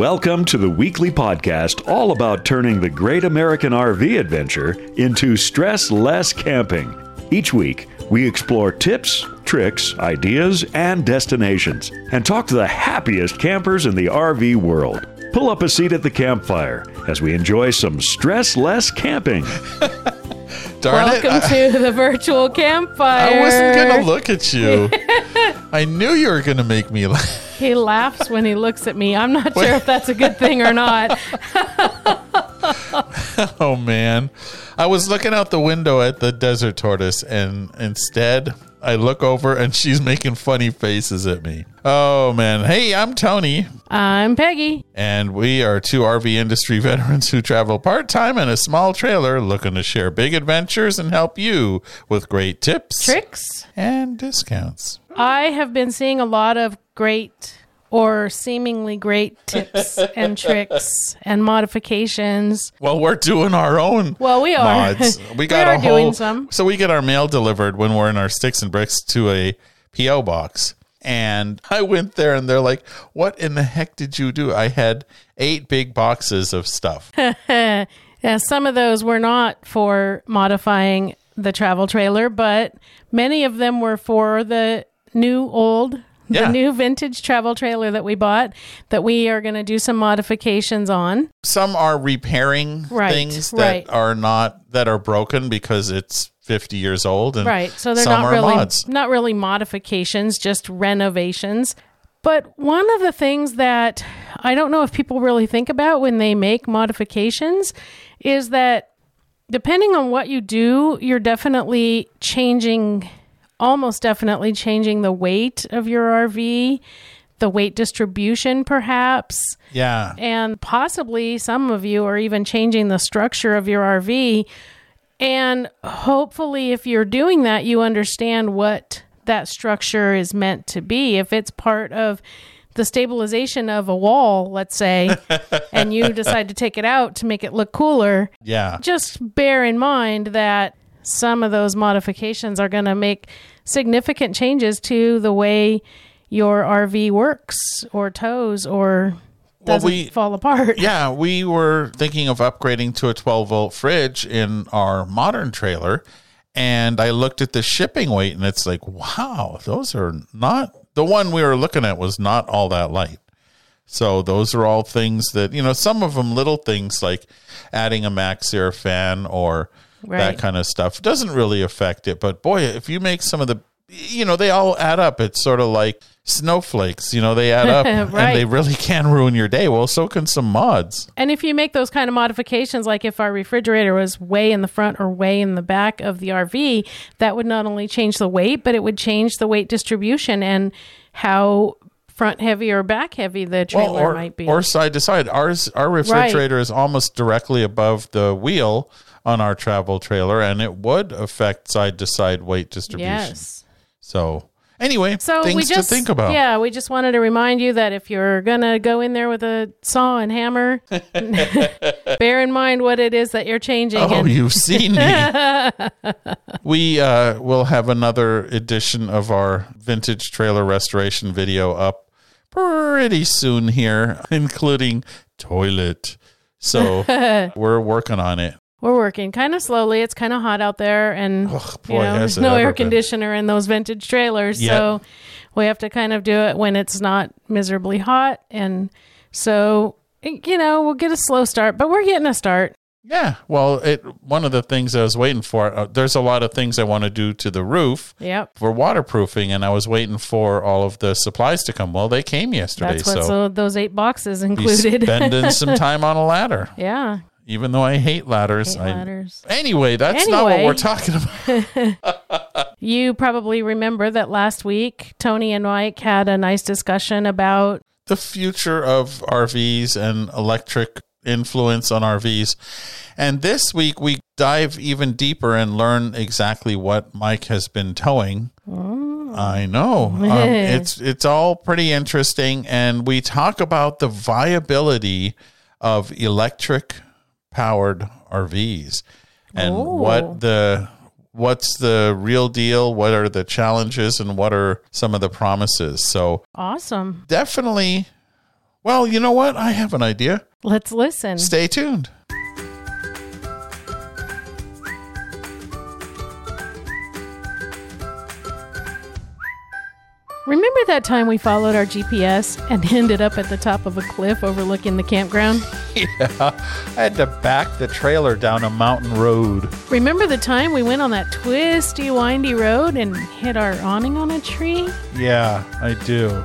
Welcome to the weekly podcast all about turning the great American RV adventure into stress-less camping. Each week, we explore tips, tricks, ideas, and destinations, and talk to the happiest campers in the RV world. Pull up a seat at the campfire as we enjoy some stress-less camping. Welcome to the virtual campfire. I wasn't going to look at you. I knew you were going to make me laugh. He laughs when he looks at me. I'm not sure if that's a good thing or not. Oh, man. I was looking out the window at the desert tortoise, and instead I look over and she's making funny faces at me. Oh, man. Hey, I'm Tony. I'm Peggy. And we are two RV industry veterans who travel part-time in a small trailer looking to share big adventures and help you with great tips, tricks, and discounts. I have been seeing a lot of great or seemingly great tips and tricks and modifications. Well, we're doing our own. Well, we are. Mods. We got we are a whole, doing some. So we get our mail delivered when we're in our sticks and bricks to a P.O. box. And I went there and they're like, what in the heck did you do? I had 8 big boxes of stuff. Yeah, some of those were not for modifying the travel trailer, but many of them were for the new vintage travel trailer that we bought that we are going to do some modifications on. Some are repairing things that are broken because it's 50 years old. And so they're not really modifications, just renovations. But one of the things that I don't know if people really think about when they make modifications is that depending on what you do, you're definitely almost definitely changing the weight of your RV, the weight distribution perhaps. Yeah. And possibly some of you are even changing the structure of your RV. And hopefully if you're doing that, you understand what that structure is meant to be. If it's part of the stabilization of a wall, let's say, and you decide to take it out to make it look cooler. Yeah. Just bear in mind that some of those modifications are going to make significant changes to the way your RV works or tows or doesn't fall apart. Yeah, we were thinking of upgrading to a 12-volt fridge in our modern trailer, and I looked at the shipping weight, and it's like, wow, those are not... The one we were looking at was not all that light. So those are all things that, some of them little things like adding a Max Air fan or... Right. That kind of stuff doesn't really affect it. But boy, if you make some of the, they all add up. It's sort of like snowflakes, they add up and they really can ruin your day. Well, so can some mods. And if you make those kind of modifications, like if our refrigerator was way in the front or way in the back of the RV, that would not only change the weight, but it would change the weight distribution and how front heavy or back heavy the trailer might be. Or side to side. Our refrigerator is almost directly above the wheel on our travel trailer, and it would affect side-to-side weight distribution. Yes. So anyway, things to think about. Yeah, we just wanted to remind you that if you're going to go in there with a saw and hammer, bear in mind what it is that you're changing. Oh, you've seen me. We will have another edition of our vintage trailer restoration video up pretty soon here, including toilet. So we're working on it. We're working kind of slowly. It's kind of hot out there, and there's no air conditioner in those vintage trailers. Yep. So we have to kind of do it when it's not miserably hot. And so, we'll get a slow start, but we're getting a start. Yeah. Well, one of the things I was waiting for, there's a lot of things I want to do to the roof for waterproofing, and I was waiting for all of the supplies to come. Well, they came yesterday. That's what those 8 boxes included. Spending some time on a ladder. Yeah. Even though I hate ladders. Anyway, that's not what we're talking about. You probably remember that last week, Tony and Mike had a nice discussion about the future of RVs and electric influence on RVs. And this week, we dive even deeper and learn exactly what Mike has been towing. Oh. I know. It's all pretty interesting. And we talk about the viability of electric powered RVs and what's the real deal, what are the challenges, and what are some of the promises. So awesome. Definitely Well, you know what? I have an idea. Let's listen. Stay tuned. Remember that time we followed our GPS and ended up at the top of a cliff overlooking the campground? Yeah, I had to back the trailer down a mountain road. Remember the time we went on that twisty, windy road and hit our awning on a tree? Yeah, I do.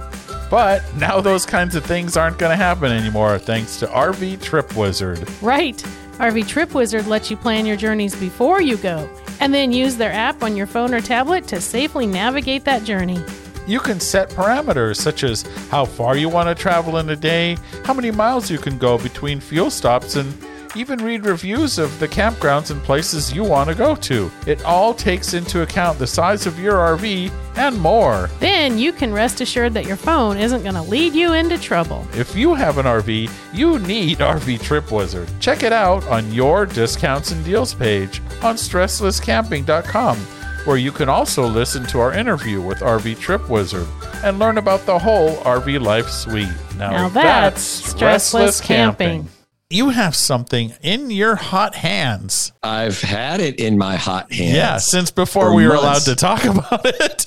But now those kinds of things aren't going to happen anymore thanks to RV Trip Wizard. Right. RV Trip Wizard lets you plan your journeys before you go and then use their app on your phone or tablet to safely navigate that journey. You can set parameters such as how far you want to travel in a day, how many miles you can go between fuel stops, and even read reviews of the campgrounds and places you want to go to. It all takes into account the size of your RV and more. Then you can rest assured that your phone isn't going to lead you into trouble. If you have an RV, you need RV Trip Wizard. Check it out on your discounts and deals page on stresslesscamping.com. where you can also listen to our interview with RV Trip Wizard and learn about the whole RV life suite. Now that's Stressless Camping. You have something in your hot hands. I've had it in my hot hands. Yeah, since before we were allowed to talk about it.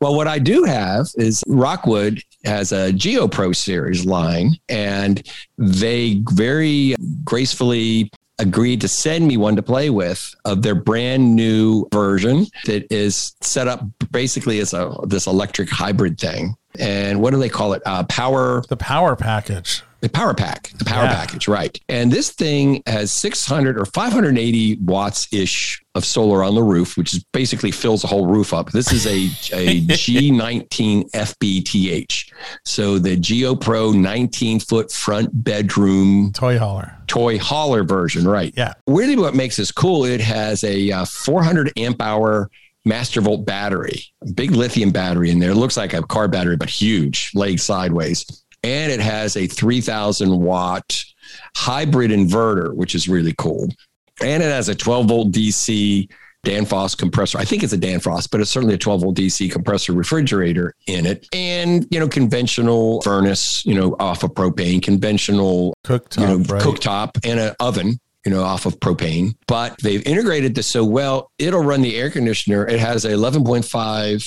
Well, what I do have is Rockwood has a GeoPro series line, and they very gracefully agreed to send me one to play with of their brand new version that is set up basically as this electric hybrid thing. And what do they call it? The power package. The power package, right. And this thing has 600 or 580 watts-ish of solar on the roof, which is basically fills the whole roof up. This is a G19 FBTH. So the GeoPro 19-foot front bedroom. Toy hauler version, right. Yeah. Really what makes this cool, it has a 400 amp hour MasterVolt battery, a big lithium battery in there. It looks like a car battery, but huge, laid sideways. And it has a 3,000 watt hybrid inverter, which is really cool. And it has a 12 volt DC Danfoss compressor. I think it's a Danfoss, but it's certainly a 12 volt DC compressor refrigerator in it. And, conventional furnace, off of propane, conventional cooktop, cooktop and an oven, off of propane. But they've integrated this so well, it'll run the air conditioner. It has a 11.5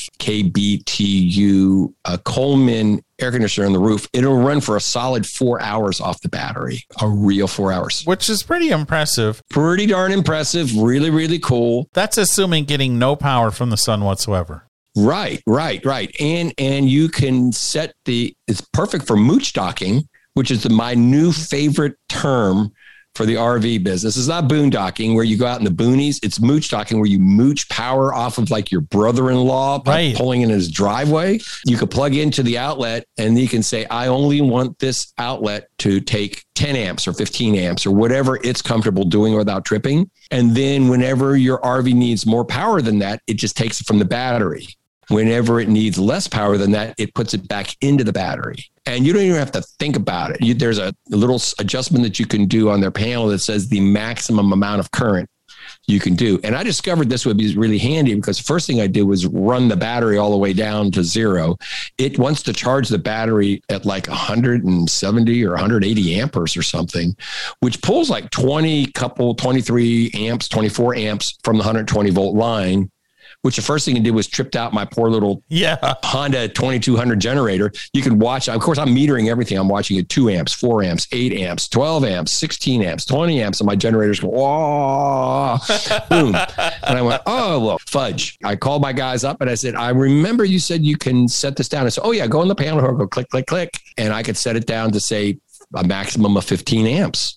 kBTU Coleman air conditioner on the roof. It'll run for a solid 4 hours off the battery, a real 4 hours. Which is pretty impressive. Pretty darn impressive. Really, really cool. That's assuming getting no power from the sun whatsoever. Right. And you can set it's perfect for mooch docking, which is my new favorite term for the RV business. It's not boondocking where you go out in the boonies. It's mooch docking where you mooch power off of like your brother-in-law pulling in his driveway. You could plug into the outlet and you can say, I only want this outlet to take 10 amps or 15 amps or whatever it's comfortable doing without tripping. And then whenever your RV needs more power than that, it just takes it from the battery. Whenever it needs less power than that, it puts it back into the battery. And you don't even have to think about it. There's a little adjustment that you can do on their panel that says the maximum amount of current you can do. And I discovered this would be really handy because the first thing I did was run the battery all the way down to zero. It wants to charge the battery at like 170 or 180 amperes or something, which pulls like 23 amps, 24 amps from the 120 volt line. Which the first thing it did was tripped out my poor little Honda 2200 generator. You can watch, of course, I'm metering everything. I'm watching it 2 amps, 4 amps, 8 amps, 12 amps, 16 amps, 20 amps. And my generators go, oh, boom. And I went, oh, well, fudge. I called my guys up and I said, I remember you said you can set this down. I said, oh, yeah, go on the panel, go click, click, click. And I could set it down to say, a maximum of 15 amps.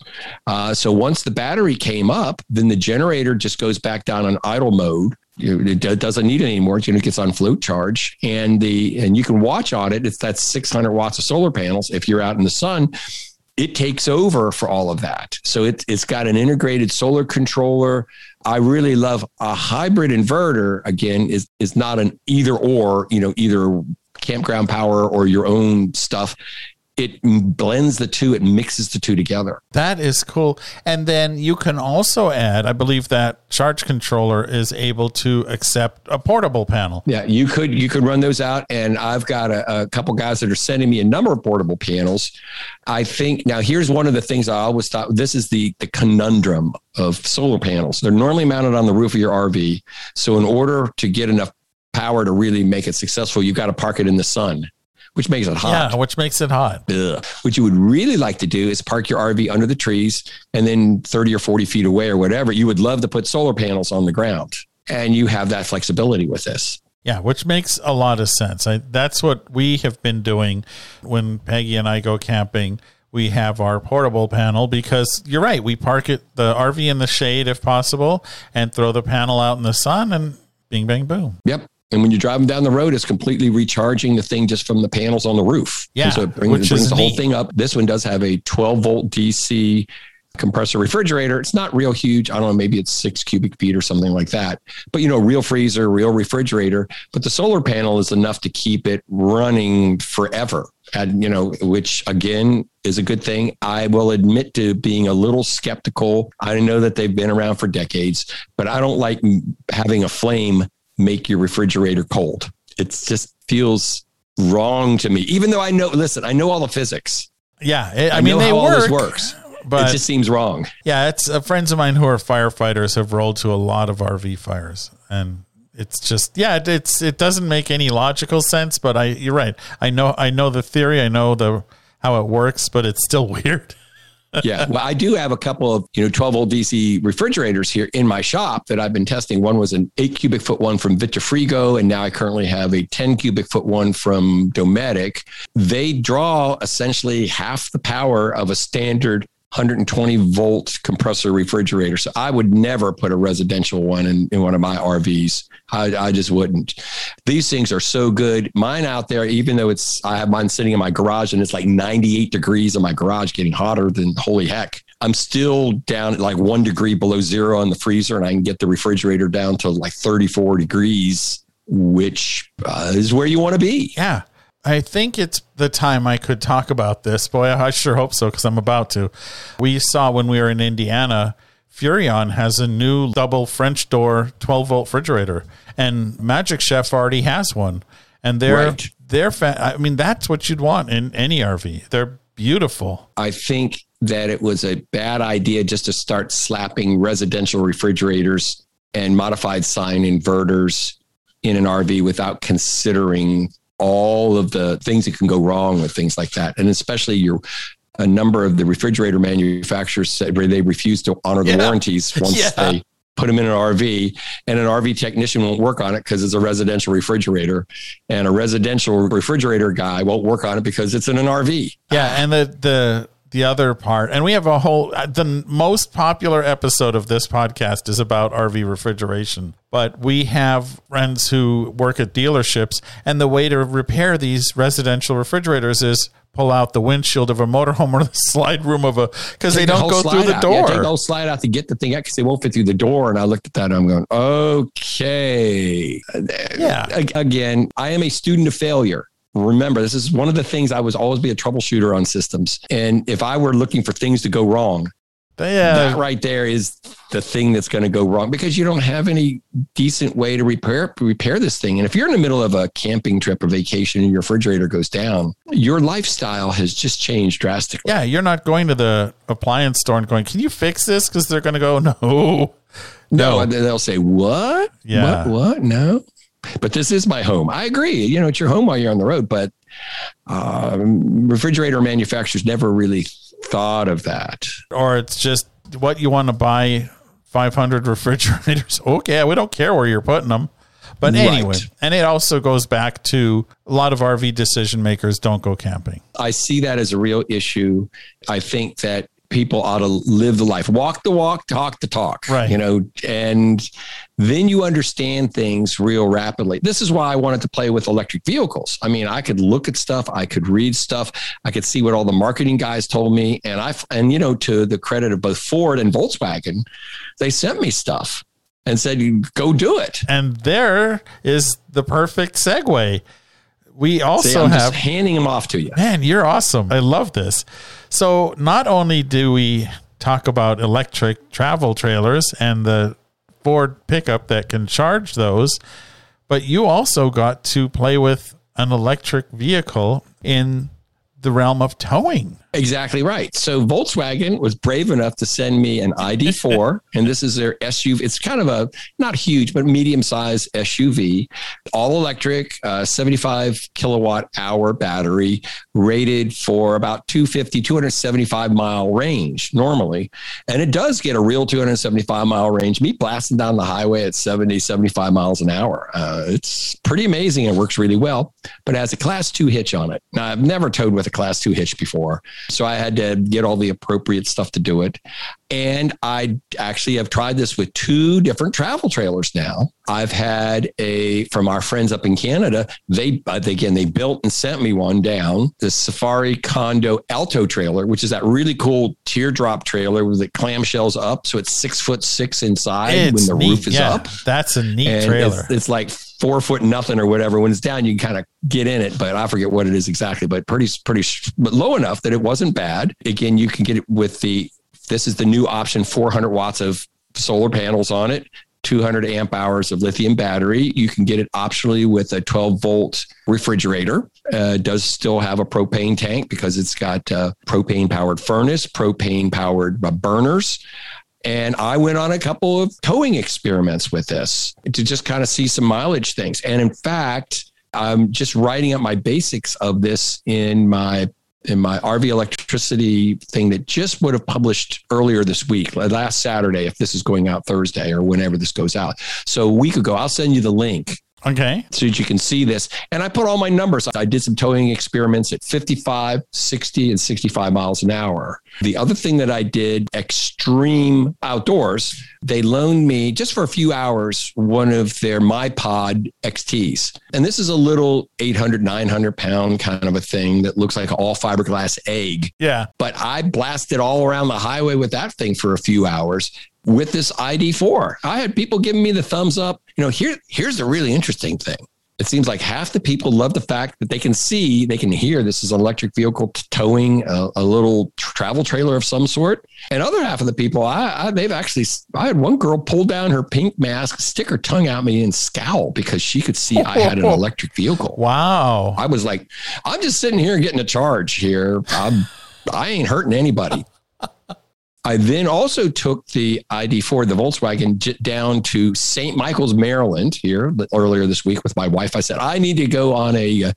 So once the battery came up, then the generator just goes back down on idle mode. It doesn't need it anymore. It gets on float charge, and you can watch on it. It's that 600 watts of solar panels. If you're out in the sun, it takes over for all of that. So it's got an integrated solar controller. I really love a hybrid inverter. Again, is not an either or, either campground power or your own stuff. it blends the two, it mixes the two together. That is cool. And then you can also add, I believe that charge controller is able to accept a portable panel. Yeah, you could run those out. And I've got a couple guys that are sending me a number of portable panels. I think, now here's one of the things I always thought, this is the conundrum of solar panels. They're normally mounted on the roof of your RV. So in order to get enough power to really make it successful, you've got to park it in the sun, which makes it hot. Yeah, which makes it hot. Ugh. What you would really like to do is park your RV under the trees, and then 30 or 40 feet away or whatever, you would love to put solar panels on the ground, and you have that flexibility with this. Yeah, which makes a lot of sense. That's what we have been doing when Peggy and I go camping. We have our portable panel because you're right. We park it, the RV in the shade if possible, and throw the panel out in the sun, and bing, bang, boom. Yep. And when you're driving down the road, it's completely recharging the thing just from the panels on the roof. Yeah, and so it brings the whole thing up. This one does have a 12-volt DC compressor refrigerator. It's not real huge. I don't know, maybe it's 6 cubic feet or something like that. But, real freezer, real refrigerator. But the solar panel is enough to keep it running forever. And, which, again, is a good thing. I will admit to being a little skeptical. I know that they've been around for decades, but I don't like having a flame make your refrigerator cold. It just feels wrong to me, even though I know all the physics. Yeah. I mean, they work, but it just seems wrong. Yeah. It's friends of mine who are firefighters have rolled to a lot of RV fires, and it's just, yeah, it doesn't make any logical sense, but you're right. I know the theory. I know how it works, but it's still weird. Yeah. Well, I do have a couple of, 12-volt DC refrigerators here in my shop that I've been testing. One was an 8-cubic-foot one from Vitrifrigo, and now I currently have a 10-cubic-foot one from Dometic. They draw essentially half the power of a standard 120-volt compressor refrigerator. So I would never put a residential one in one of my RVs. I just wouldn't. These things are so good. Mine out there, even though I have mine sitting in my garage and it's like 98 degrees in my garage, getting hotter than holy heck. I'm still down at like 1 degree below zero in the freezer, and I can get the refrigerator down to like 34 degrees, which is where you want to be. Yeah. I think it's the time I could talk about this. Boy, I sure hope so, because I'm about to. We saw when we were in Indiana, Furion has a new double French door 12-volt refrigerator, and Magic Chef already has one. And that's what you'd want in any RV. They're beautiful. I think that it was a bad idea just to start slapping residential refrigerators and modified sine inverters in an RV without considering all of the things that can go wrong with things like that. And especially a number of the refrigerator manufacturers said where they refuse to honor the warranties once they put them in an RV, and an RV technician won't work on it because it's a residential refrigerator, and a residential refrigerator guy won't work on it because it's in an RV. Yeah. And the other part, and we have the most popular episode of this podcast is about RV refrigeration, but we have friends who work at dealerships, and the way to repair these residential refrigerators is pull out the windshield of a motorhome or the slide room because they don't go through the door. Yeah, take the whole slide out to get the thing out because they won't fit through the door. And I looked at that and I'm going, okay. Yeah. Again, I am a student of failure. Remember, this is one of the things I was always be a troubleshooter on systems. And if I were looking for things to go wrong, that right there is the thing that's going to go wrong, because you don't have any decent way to repair this thing. And if you're in the middle of a camping trip or vacation and your refrigerator goes down, your lifestyle has just changed drastically. Yeah, you're not going to the appliance store and going, can you fix this? Because they're going to go, no. They'll say, what? Yeah. What? No. But this is my home. I agree. It's your home while you're on the road, but refrigerator manufacturers never really thought of that. Or it's just what you want to buy, 500 refrigerators. Okay, we don't care where you're putting them. But anyway, right. And it also goes back to a lot of RV decision makers don't go camping. I see that as a real issue. I think that people ought to live the life, walk the walk, talk the talk, right? And then you understand things real rapidly. This is why I wanted to play with electric vehicles. I mean, I could look at stuff, I could read stuff, I could see what all the marketing guys told me. And to the credit of both Ford and Volkswagen, they sent me stuff and said, go do it. And there is the perfect segue. we also have just handing them off to you. Man, you're awesome. I love this. So not only do we talk about electric travel trailers and the Ford pickup that can charge those, but you also got to play with an electric vehicle in the realm of towing. Exactly right. So Volkswagen was brave enough to send me an ID4, and this is their SUV. It's kind of a, not huge, but medium-sized SUV, all electric, 75 kilowatt hour battery, rated for about 250, 275 mile range normally. And it does get a real 275 mile range. Me blasting down the highway at 70, 75 miles an hour. It's pretty amazing. It works really well, but it has a class 2 hitch on it. Now, I've never towed with a class 2 hitch before. So I had to get all the appropriate stuff to do it. And I actually have tried this with 2 different travel trailers now. I've had from our friends up in Canada, they built and sent me one down, the Safari Condo Alto trailer, which is that really cool teardrop trailer with the clamshells up. So it's 6'6" inside when the roof is up. That's a neat trailer. It's like 4 foot nothing or whatever. When it's down, you can kind of get in it, but I forget what it is exactly, but pretty low enough that it wasn't bad. Again, you can get it with this is the new option, 400 watts of solar panels on it, 200 amp hours of lithium battery. You can get it optionally with a 12 volt refrigerator. It does still have a propane tank because it's got a propane powered furnace, propane powered burners. And I went on a couple of towing experiments with this to just kind of see some mileage things. And in fact, I'm just writing up my basics of this in my RV electricity thing that just would have published earlier this week, last Saturday, if this is going out Thursday or whenever this goes out. So a week ago, I'll send you the link. Okay. So that you can see this. And I put all my numbers. I did some towing experiments at 55, 60, and 65 miles an hour. The other thing that I did, Extreme Outdoors, they loaned me just for a few hours, one of their MyPod XTs. And this is a little 800, 900 pound kind of a thing that looks like an all fiberglass egg. Yeah. But I blasted all around the highway with that thing for a few hours with this ID4. I had people giving me the thumbs up. You know, here's the really interesting thing. It seems like half the people love the fact that they can see, they can hear this is an electric vehicle towing a little travel trailer of some sort. And other half of the people, I had one girl pull down her pink mask, stick her tongue out me and scowl because she could see I had an electric vehicle. Wow. I was like, I'm just sitting here getting a charge here. I ain't hurting anybody. I then also took the ID4, the Volkswagen, down to St. Michael's, Maryland here earlier this week with my wife. I said, I need to go on a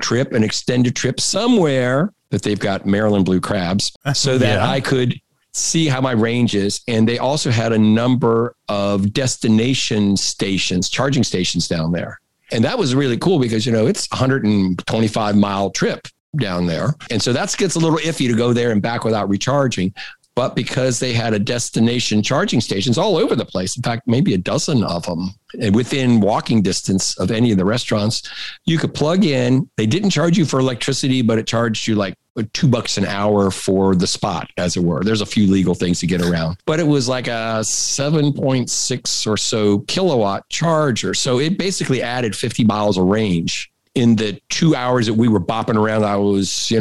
trip, an extended trip somewhere that they've got Maryland blue crabs so that I could see how my range is. And they also had a number of destination stations, charging stations down there. And that was really cool because, you know, it's a 125 mile trip down there. And so that gets a little iffy to go there and back without recharging. But because they had a destination charging stations all over the place, in fact, maybe a dozen of them, and within walking distance of any of the restaurants, you could plug in. They didn't charge you for electricity, but it charged you like $2 an hour for the spot, as it were. There's a few legal things to get around, but it was like a 7.6 or so kilowatt charger. So it basically added 50 miles of range in the 2 hours that we were bopping around. I was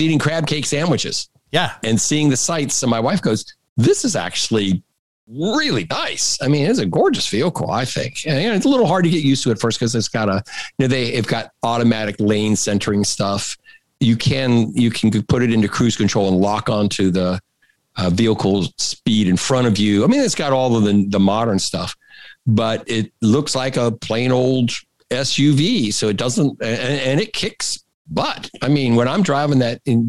eating crab cake sandwiches. Yeah. And seeing the sights. So my wife goes, this is actually really nice. I mean, it's a gorgeous vehicle, I think. And you know, it's a little hard to get used to at first because it's got they've got automatic lane centering stuff. You can put it into cruise control and lock onto the vehicle speed in front of you. I mean, it's got all of the modern stuff, but it looks like a plain old SUV. So it doesn't, and it kicks. But I mean, when I'm driving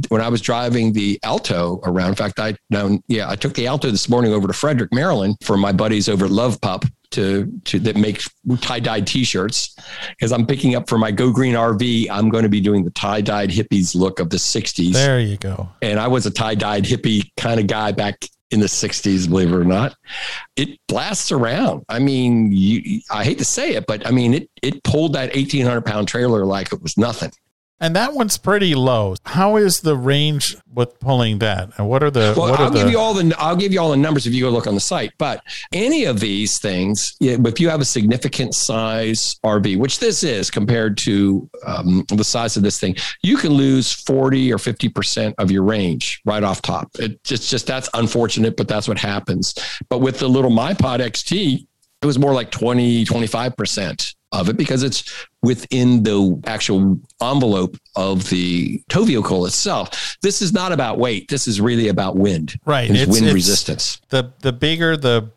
when I was driving the Alto around, in fact, I took the Alto this morning over to Frederick, Maryland for my buddies over at Love Pup that make tie-dyed t-shirts because I'm picking up for my Go Green RV. I'm going to be doing the tie-dyed hippies look of the 60s. There you go. And I was a tie-dyed hippie kind of guy back in the 60s, believe it or not. It blasts around. I mean, I hate to say it, but I mean, it pulled that 1,800 pound trailer like it was nothing. And that one's pretty low. How is the range with pulling that? And what are the... Well, I'll give you all the numbers if you go look on the site. But any of these things, if you have a significant size RV, which this is compared to the size of this thing, you can lose 40 or 50% of your range right off top. It's just, that's unfortunate, but that's what happens. But with the little MyPod XT, it was more like 20, 25%. Of it, because it's within the actual envelope of the tow vehicle itself. This is not about weight. This is really about wind. Right. It's wind resistance. The bigger the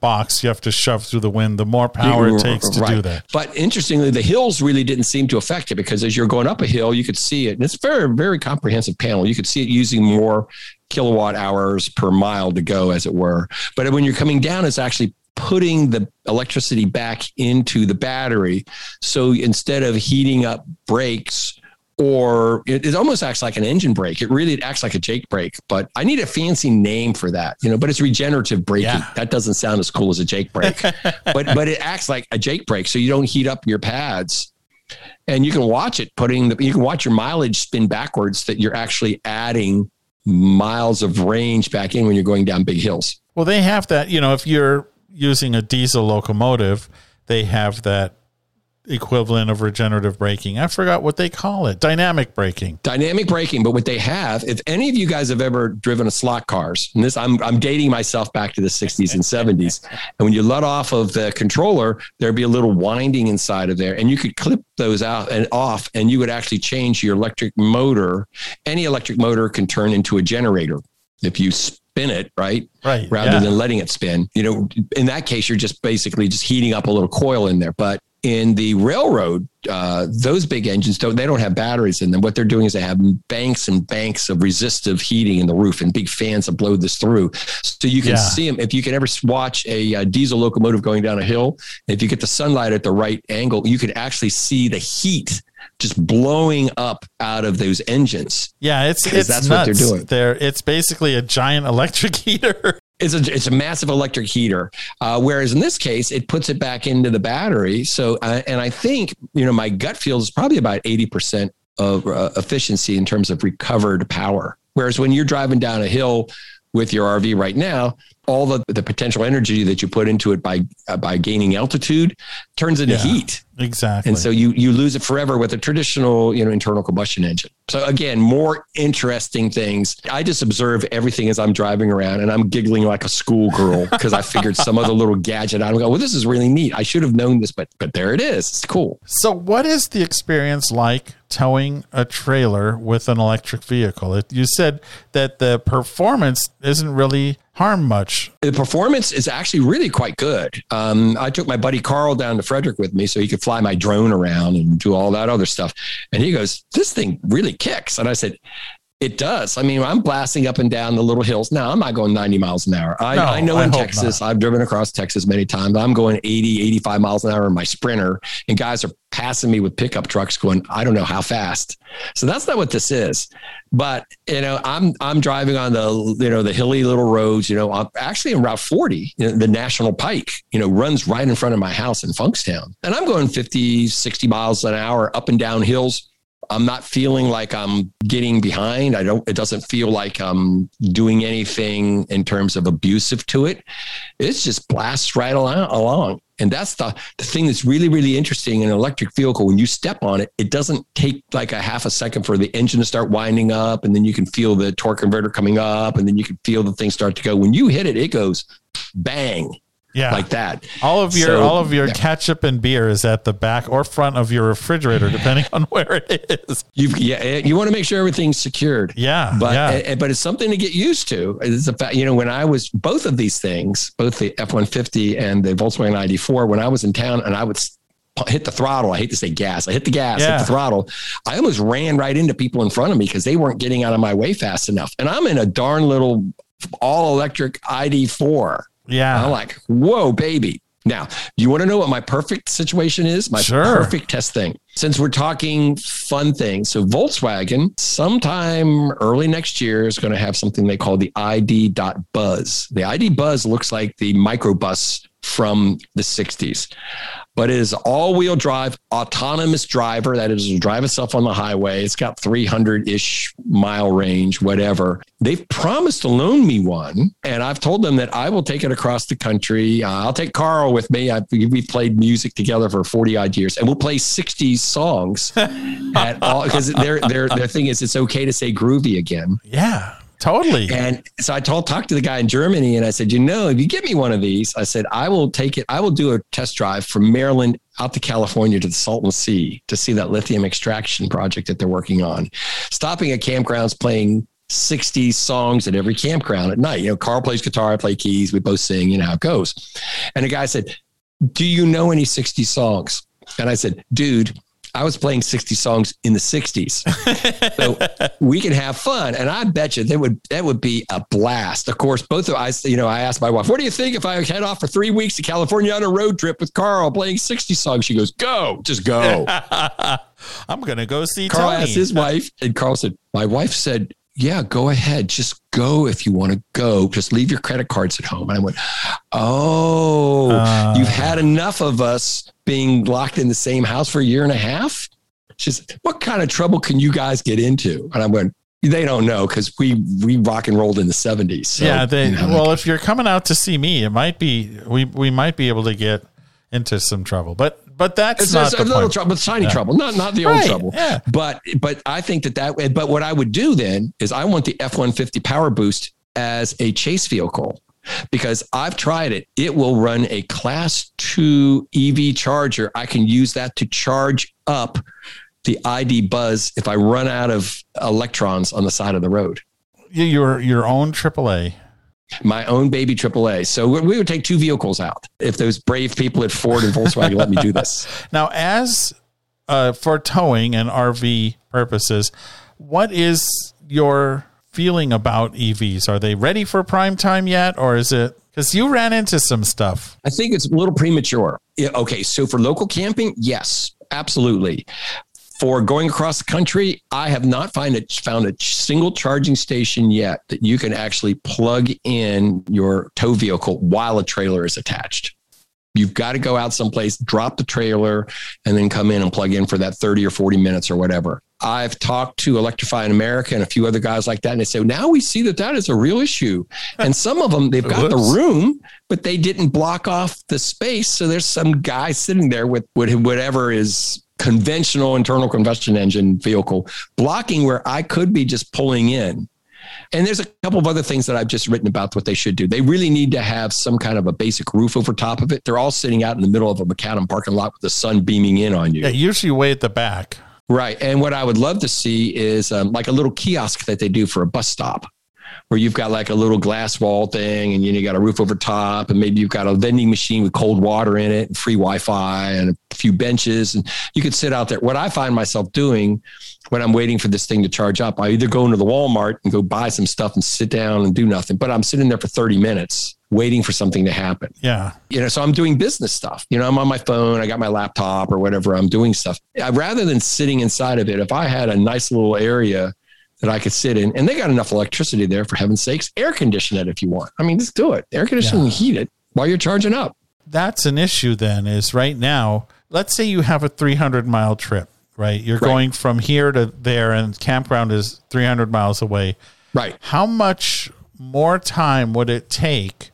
box you have to shove through the wind, the more power it takes to do that. But interestingly, the hills really didn't seem to affect it, because as you're going up a hill, you could see it. And it's a very, very comprehensive panel. You could see it using more kilowatt hours per mile to go, as it were. But when you're coming down, it's actually putting the electricity back into the battery. So instead of heating up brakes, or it almost acts like an engine brake. It acts like a Jake brake, but I need a fancy name for that, but it's regenerative braking. Yeah. That doesn't sound as cool as a Jake brake, but it acts like a Jake brake. So you don't heat up your pads, and you can watch it you can watch your mileage spin backwards, that you're actually adding miles of range back in when you're going down big hills. Well, they have that, if you're using a diesel locomotive, they have that equivalent of regenerative braking. I forgot what they call it. Dynamic braking. But what they have, if any of you guys have ever driven a slot cars, and this, I'm dating myself back to the 60s and 70s. And when you let off of the controller, there'd be a little winding inside of there, and you could clip those out and off, and you would actually change your electric motor. Any electric motor can turn into a generator if you spin it, right? Rather than letting it spin. In that case, you're just basically just heating up a little coil in there. But in the railroad, those big engines don't have batteries in them. What they're doing is they have banks and banks of resistive heating in the roof, and big fans that blow this through. So you can see them. If you can ever watch a diesel locomotive going down a hill, if you get the sunlight at the right angle, you could actually see the heat just blowing up out of those engines. Yeah, it's that's nuts. What they're doing. It's basically a giant electric heater. It's a massive electric heater. Whereas in this case, it puts it back into the battery. So, and I think, my gut feel is probably about 80% of efficiency in terms of recovered power. Whereas when you're driving down a hill with your RV right now, all the potential energy that you put into it by gaining altitude turns into heat. Exactly. And so you lose it forever with a traditional, internal combustion engine. So again, more interesting things. I just observe everything as I'm driving around, and I'm giggling like a schoolgirl because I figured some other little gadget out. I go, well, this is really neat. I should have known this, but there it is. It's cool. So what is the experience like towing a trailer with an electric vehicle? You said that the performance isn't really harm much. The performance is actually really quite good. I took my buddy Carl down to Frederick with me so he could fly my drone around and do all that other stuff. And he goes, this thing really kicks. And I said, it does. I mean, I'm blasting up and down the little hills. Now, I'm not going 90 miles an hour. I know in Texas, I've driven across Texas many times. I'm going 80, 85 miles an hour in my Sprinter, and guys are passing me with pickup trucks going, I don't know how fast. So that's not what this is. But, I'm driving on the hilly little roads. I'm actually in Route 40, the National Pike, runs right in front of my house in Funkstown. And I'm going 50, 60 miles an hour up and down hills. I'm not feeling like I'm getting behind. It doesn't feel like I'm doing anything in terms of abusive to it. It's just blasts right along. And that's the thing that's really, really interesting in an electric vehicle. When you step on it, it doesn't take like a half a second for the engine to start winding up. And then you can feel the torque converter coming up, and then you can feel the thing start to go. When you hit it, it goes bang. Yeah, like that. All of your ketchup and beer is at the back or front of your refrigerator, depending on where it is. You want to make sure everything's secured. Yeah, but it's something to get used to. It's a fact. When I was both of these things, both the F-150 and the Volkswagen ID4, when I was in town and I would hit the throttle. I hate to say gas. I hit the gas, hit the throttle. I almost ran right into people in front of me because they weren't getting out of my way fast enough. And I'm in a darn little all electric ID4. Yeah. I'm like, whoa, baby. Now, you want to know what my perfect situation is? My perfect test thing. Since we're talking fun things. So Volkswagen, sometime early next year, is going to have something they call the ID.Buzz. The ID Buzz looks like the microbus from the 60s. But it is all-wheel drive, autonomous driver. That is, it'll drive itself on the highway. It's got 300-ish mile range, whatever. They've promised to loan me one, and I've told them that I will take it across the country. I'll take Carl with me. We've played music together for 40-odd years, and we'll play 60s songs at all, because their thing is it's okay to say groovy again. Yeah. Totally. And so I talked to the guy in Germany and I said, if you get me one of these, I said, I will take it. I will do a test drive from Maryland out to California to the Salton Sea to see that lithium extraction project that they're working on. Stopping at campgrounds, playing 60 songs at every campground at night. Carl plays guitar, I play keys. We both sing, how it goes. And the guy said, do you know any 60 songs? And I said, dude, I was playing 60 songs in the 60s. So we can have fun. And I bet you that would be a blast. Of course, both of us, I asked my wife, what do you think if I head off for 3 weeks to California on a road trip with Carl playing 60 songs? She goes, go, just go. I'm going to go see Carl. Tony asked his wife, and Carl said, my wife said, yeah, go ahead. Just go if you want to go. Just leave your credit cards at home. And I went, you've had enough of us being locked in the same house for a year and a half. She said, what kind of trouble can you guys get into? And I went, they don't know, because we rock and rolled in the 70s. So, yeah, if you're coming out to see me, it might be we might be able to get into some trouble, but that's it's not a little point. Trouble, it's tiny trouble, not the old trouble. Yeah. But I think but what I would do then is I want the F-150 Power Boost as a chase vehicle, because I've tried it. It will run a Class 2 EV charger. I can use that to charge up the ID Buzz if I run out of electrons on the side of the road. Your own AAA. My own baby AAA. So we would take two vehicles out if those brave people at Ford and Volkswagen let me do this. Now, as for towing and RV purposes, what is your feeling about EVs? Are they ready for prime time yet? Or is it, because you ran into some stuff? I think it's a little premature. Okay. So for local camping, yes, absolutely. For going across the country, I have not found a single charging station yet that you can actually plug in your tow vehicle while a trailer is attached. You've got to go out someplace, drop the trailer, and then come in and plug in for that 30 or 40 minutes or whatever. I've talked to Electrify America and a few other guys like that, and they say, now we see that is a real issue. And some of them, they've got the room, but they didn't block off the space. So there's some guy sitting there with whatever is conventional internal combustion engine vehicle blocking where I could be just pulling in. And there's a couple of other things that I've just written about what they should do. They really need to have some kind of a basic roof over top of it. They're all sitting out in the middle of a macadam parking lot with the sun beaming in on you. Yeah, usually way at the back. Right. And what I would love to see is like a little kiosk that they do for a bus stop, where you've got like a little glass wall thing and you got a roof over top, and maybe you've got a vending machine with cold water in it and free Wi-Fi and a few benches, and you could sit out there. What I find myself doing when I'm waiting for this thing to charge up, I either go into the Walmart and go buy some stuff and sit down and do nothing, but I'm sitting there for 30 minutes waiting for something to happen. Yeah. So I'm doing business stuff. I'm on my phone, I got my laptop or whatever, I'm doing stuff. Rather than sitting inside of it, if I had a nice little area that I could sit in, and they got enough electricity there, for heaven's sakes, air condition it if you want. I mean, just do it. Air condition and heat it while you're charging up. That's an issue then, is right now, let's say you have a 300 mile trip, right? You're going from here to there, and campground is 300 miles away. Right. How much more time would it take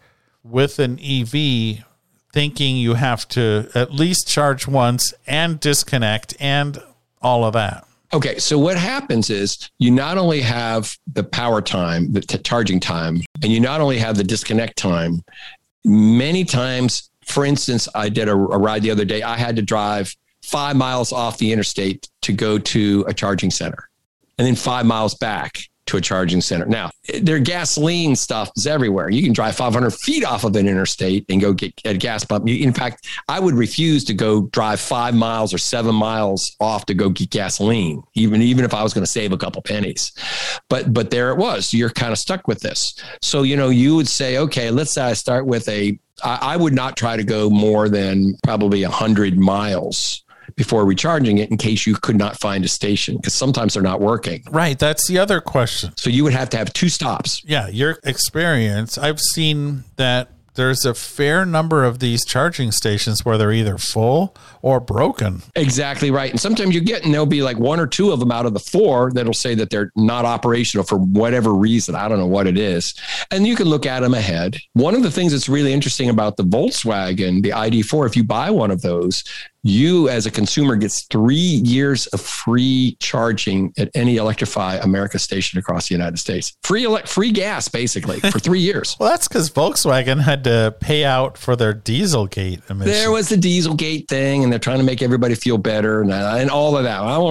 with an EV, thinking you have to at least charge once and disconnect and all of that? Okay, so what happens is you not only have the power time, the charging time, and you not only have the disconnect time. Many times, for instance, I did a ride the other day. I had to drive 5 miles off the interstate to go to a charging center, and then 5 miles back to a charging center. Now, their gasoline stuff is everywhere. You can drive 500 feet off of an interstate and go get a gas pump. In fact, I would refuse to go drive 5 miles or 7 miles off to go get gasoline, even if I was going to save a couple pennies. But there it was. You're kind of stuck with this. So, you would say, okay, let's say I start with I would not try to go more than probably 100 miles before recharging it, in case you could not find a station, because sometimes they're not working. Right. That's the other question. So you would have to have two stops. Yeah. Your experience, I've seen that there's a fair number of these charging stations where they're either full or broken. Exactly right. And sometimes you get, and there'll be like one or two of them out of the four that'll say that they're not operational for whatever reason. I don't know what it is. And you can look at them ahead. One of the things that's really interesting about the Volkswagen, the ID4, if you buy one of those, you as a consumer gets 3 years of free charging at any Electrify America station across the United States. Free gas, basically, for 3 years. Well, that's because Volkswagen had to pay out for their Dieselgate emissions. There was the Dieselgate thing, and they're trying to make everybody feel better and all of that. I don't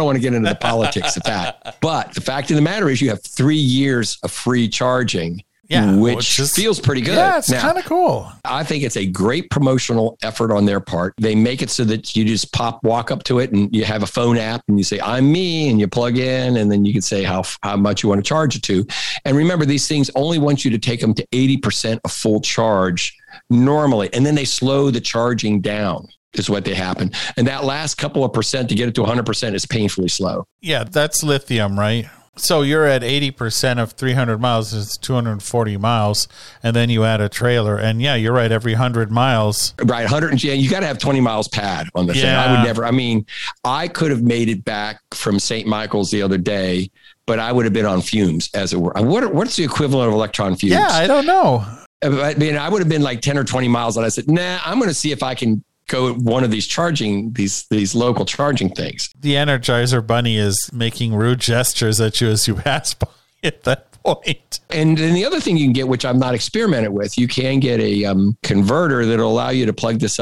want to get into the politics of that. But the fact of the matter is you have 3 years of free charging. Yeah, which is, feels pretty good. Yeah, it's kind of cool. I think it's a great promotional effort on their part. They make it so that you just walk up to it and you have a phone app and you say, I'm me, and you plug in, and then you can say how much you want to charge it to. And remember, these things only want you to take them to 80% of full charge normally. And then they slow the charging down is what they happen. And that last couple of percent to get it to 100% is painfully slow. Yeah, that's lithium, right? So you're at 80% of 300 miles is 240 miles, and then you add a trailer. And yeah, you're right. Every 100 miles. Right. 100. Yeah, you got to have 20 miles pad on the thing. I would never. I mean, I could have made it back from St. Michael's the other day, but I would have been on fumes, as it were. What's the equivalent of electron fumes? Yeah, I don't know. I mean, I would have been like 10 or 20 miles, and I said, nah, I'm going to see if I can go at one of these charging, these local charging things. The Energizer Bunny is making rude gestures at you as you pass by at that point. And then the other thing you can get, which I'm not experimented with, you can get a converter that'll allow you to plug this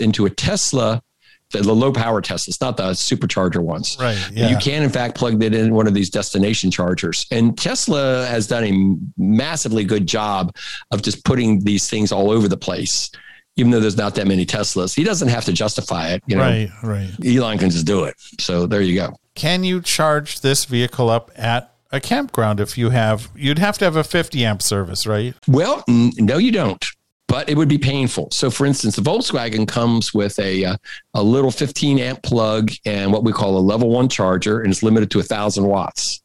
into a Tesla, the low power Teslas, not the supercharger ones. Right. Yeah. You can, in fact, plug it in one of these destination chargers. And Tesla has done a massively good job of just putting these things all over the place. Even though there's not that many Teslas, he doesn't have to justify it. You know? Right, right. Elon can just do it. So there you go. Can you charge this vehicle up at a campground? If you'd have to have a 50 amp service, right? Well, no, you don't. But it would be painful. So, for instance, the Volkswagen comes with a little 15 amp plug and what we call a level one charger, and it's limited to 1,000 watts.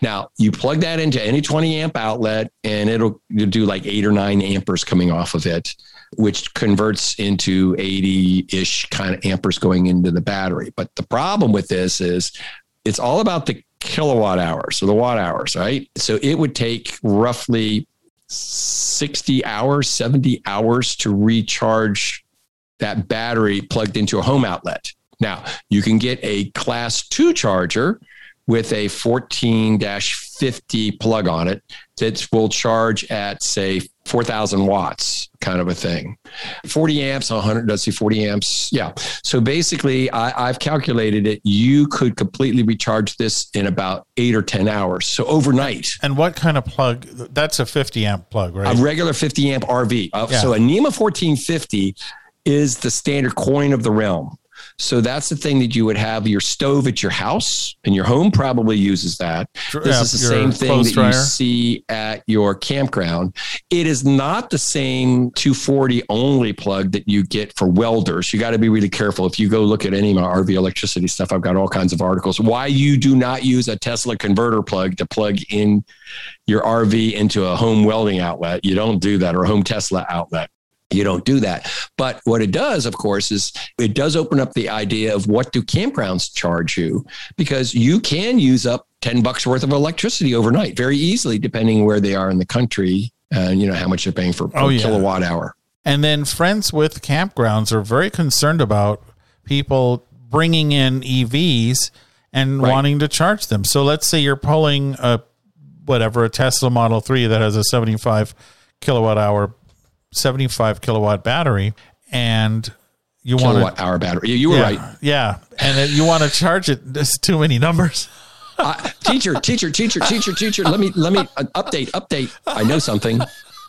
Now, you plug that into any 20 amp outlet, and it'll do like 8 or 9 amperes coming off of it, which converts into 80-ish kind of amperes going into the battery. But the problem with this is it's all about the kilowatt hours or the watt hours, right? So it would take roughly 60 hours, 70 hours to recharge that battery plugged into a home outlet. Now, you can get a class 2 charger with a 14-50 plug on it that will charge at, say, 4,000 watts kind of a thing. 40 amps, 100, let's see, 40 amps. Yeah. So basically, I've calculated it. You could completely recharge this in about 8 or 10 hours. So overnight. And what kind of plug? That's a 50 amp plug, right? A regular 50 amp RV. Yeah. So a NEMA 1450 is the standard coin of the realm. So that's the thing that you would have your stove at your house, and your home probably uses that. This is the same thing that dryer. You see at your campground. It is not the same 240 only plug that you get for welders. You got to be really careful. If you go look at any of my RV electricity stuff, I've got all kinds of articles. Why you do not use a Tesla converter plug to plug in your RV into a home welding outlet. You don't do that, or a home Tesla outlet. You don't do that. But what it does, of course, is it does open up the idea of what do campgrounds charge you, because you can use up $10 worth of electricity overnight very easily, depending where they are in the country and, you know, how much they're paying for per kilowatt hour. And then friends with campgrounds are very concerned about people bringing in EVs and wanting to charge them. So let's say you're pulling a Tesla Model 3 that has a 75 kilowatt battery, and you want kilowatt hour battery. You were right. Yeah. And then you want to charge it. There's too many numbers. Teacher. Let me update. I know something.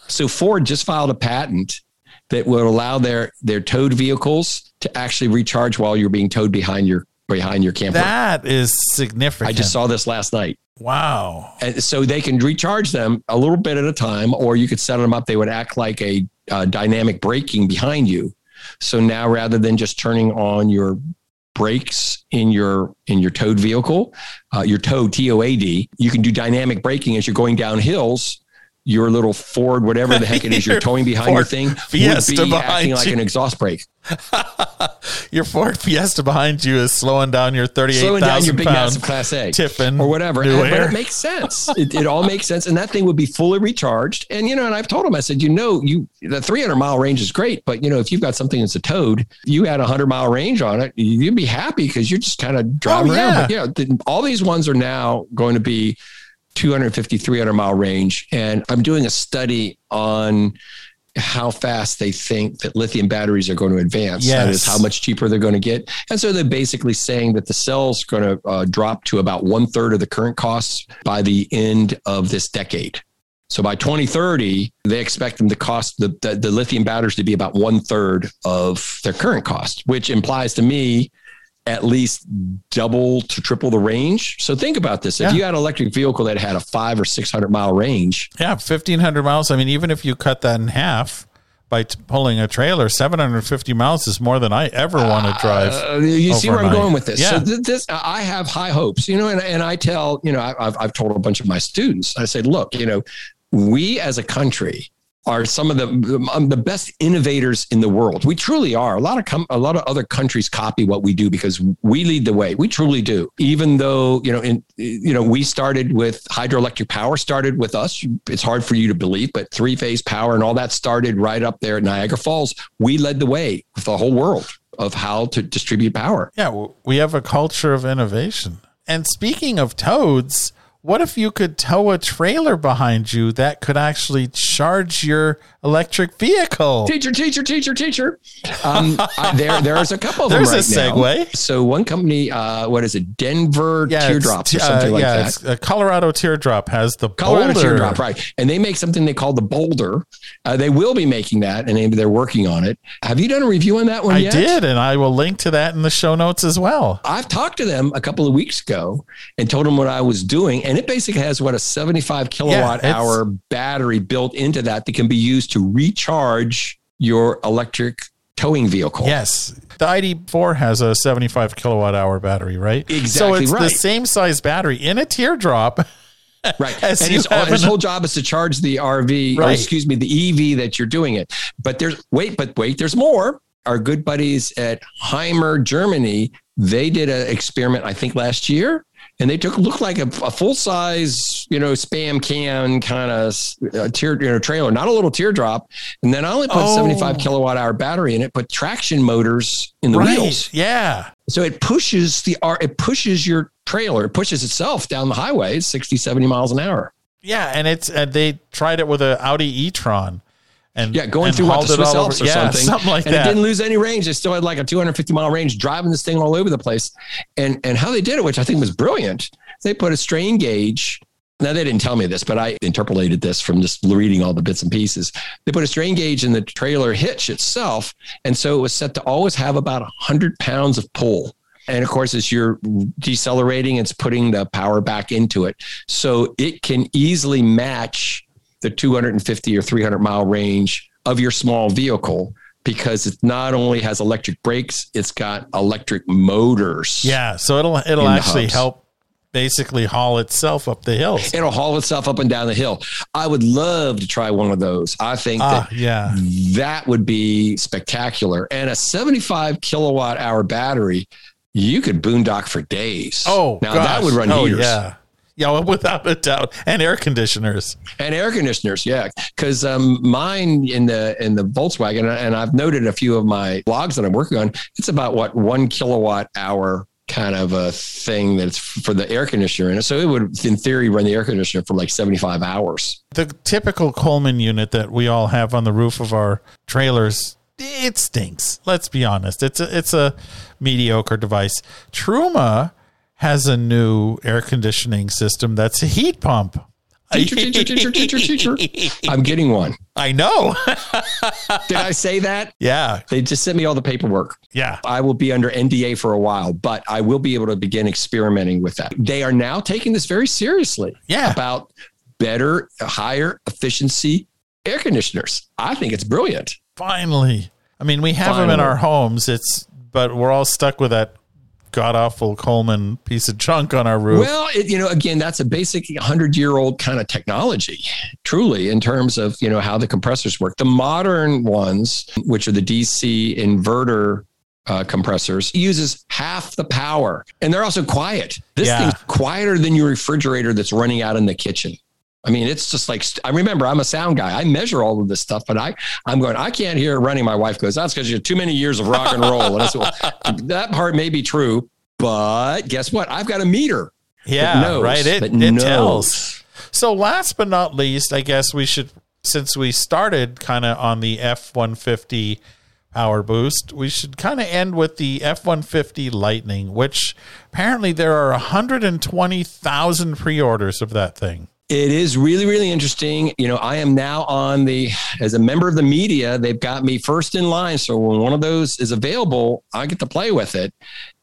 So Ford just filed a patent that will allow their towed vehicles to actually recharge while you're being towed behind your camper. That is significant. I just saw this last night. Wow. And so they can recharge them a little bit at a time, or you could set them up. They would act like a dynamic braking behind you. So now, rather than just turning on your brakes in your towed vehicle, your towed, TOAD, you can do dynamic braking as you're going down hills your little Ford, whatever the heck it is, you're towing behind Ford your thing, Fiesta would be acting you like an exhaust brake. Your Ford Fiesta behind you is slowing down your 38,000 pound your big massive Class A Tiffin or whatever. But it makes sense. It all makes sense. And that thing would be fully recharged. And, you know, and I've told him, I said, you know, the 300 mile range is great, but you know, if you've got something that's a Toad, you had 100 mile range on it, you'd be happy because you're just kind of driving around. But yeah, all these ones are now going to be 250, 300 mile range. And I'm doing a study on how fast they think that lithium batteries are going to advance. Yes. That is how much cheaper they're going to get. And so they're basically saying that the cell's going to drop to about 1/3 of the current costs by the end of this decade. So by 2030, they expect them to cost the lithium batteries to be about 1/3 of their current cost, which implies to me at least double to triple the range. So think about this. If you had an electric vehicle that had a 500 or 600 mile range. Yeah. 1,500 miles. I mean, even if you cut that in half by pulling a trailer, 750 miles is more than I ever want to drive. You see where I'm going with this. Yeah. So this, I have high hopes, you know, and I tell, you know, I've told a bunch of my students, I said, look, you know, we as a country are some of the best innovators in the world. We truly are. A lot of other countries copy what we do because we lead the way. We truly do. Even though, you know, we started with hydroelectric power, started with us. It's hard for you to believe, but three-phase power and all that started right up there at Niagara Falls. We led the way with the whole world of how to distribute power. Yeah, we have a culture of innovation. And speaking of Toads, what if you could tow a trailer behind you that could actually charge your electric vehicle? Teacher. There's a couple of them right now. There's a segue. So one company, what is it? Denver Teardrops or something like that. It's Colorado Teardrop has the Colorado Boulder. Teardrop, right. And they make something they call the Boulder. They will be making that, and they're working on it. Have you done a review on that one yet? I did, and I will link to that in the show notes as well. I've talked to them a couple of weeks ago and told them what I was doing, and it basically has a 75 kilowatt hour battery built into that can be used to recharge your electric towing vehicle. Yes. The ID4 has a 75 kilowatt hour battery, right? Exactly. So it's the same size battery in a Teardrop. Right. And his whole job is to charge the RV, the EV that you're doing it. But there's more. Our good buddies at Heimer, Germany, they did an experiment, I think last year. And they looked like a full size, you know, spam can kind of trailer, not a little Teardrop. And then I only put 75 kilowatt hour battery in it, but traction motors in the wheels. Yeah. So it pushes your trailer. It pushes itself down the highway, 60, 70 miles an hour. Yeah. And they tried it with an Audi e-tron. And through the Swiss Alps or something like that. And it didn't lose any range. They still had like a 250 mile range driving this thing all over the place. And how they did it, which I think was brilliant, they put a strain gauge. Now, they didn't tell me this, but I interpolated this from just reading all the bits and pieces. They put a strain gauge in the trailer hitch itself. And so it was set to always have about 100 pounds of pull. And of course, as you're decelerating, it's putting the power back into it. So it can easily match the 250 or 300 mile range of your small vehicle because it not only has electric brakes, it's got electric motors. Yeah. So it'll actually help basically haul itself up the hills. It'll haul itself up and down the hill. I would love to try one of those. I think that would be spectacular. And a 75 kilowatt hour battery, you could boondock for days. Oh, now that would run heaters. Yeah. Yeah, well, without a doubt, and air conditioners. Yeah, because mine in the Volkswagen, and I've noted a few of my blogs that I'm working on. It's about 1 kilowatt hour kind of a thing that's for the air conditioner in it. So it would, in theory, run the air conditioner for like 75 hours. The typical Coleman unit that we all have on the roof of our trailers, it stinks. Let's be honest. It's a mediocre device. Truma has a new air conditioning system that's a heat pump. Teacher. I'm getting one. I know. Did I say that? Yeah. They just sent me all the paperwork. Yeah. I will be under NDA for a while, but I will be able to begin experimenting with that. They are now taking this very seriously. Yeah. About better, higher efficiency air conditioners. I think it's brilliant. Finally. I mean, we have them in our homes, but we're all stuck with that god-awful Coleman piece of junk on our roof. Well, again, that's a basic 100-year-old kind of technology, truly, in terms of, how the compressors work. The modern ones, which are the DC inverter compressors, uses half the power, and they're also quiet. This thing's quieter than your refrigerator that's running out in the kitchen. I mean, it's just like, I remember I'm a sound guy. I measure all of this stuff, but I can't hear it running. My wife goes, that's because you had too many years of rock and roll. And I said, well, that part may be true, but guess what? I've got a meter. Yeah, knows, right. It tells. So last but not least, I guess we should, since we started kind of on the F-150 Power Boost, we should kind of end with the F-150 Lightning, which apparently there are 120,000 pre-orders of that thing. It is really, really interesting. I am now as a member of the media, they've got me first in line. So when one of those is available, I get to play with it.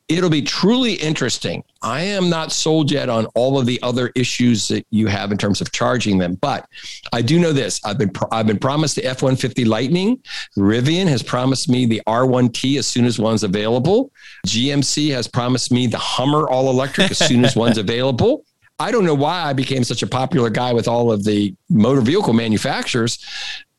It'll be truly interesting. I am not sold yet on all of the other issues that you have in terms of charging them, but I do know this. I've been promised the F-150 Lightning. Rivian has promised me the R1T as soon as one's available. GMC has promised me the Hummer all electric as soon as one's available. I don't know why I became such a popular guy with all of the motor vehicle manufacturers,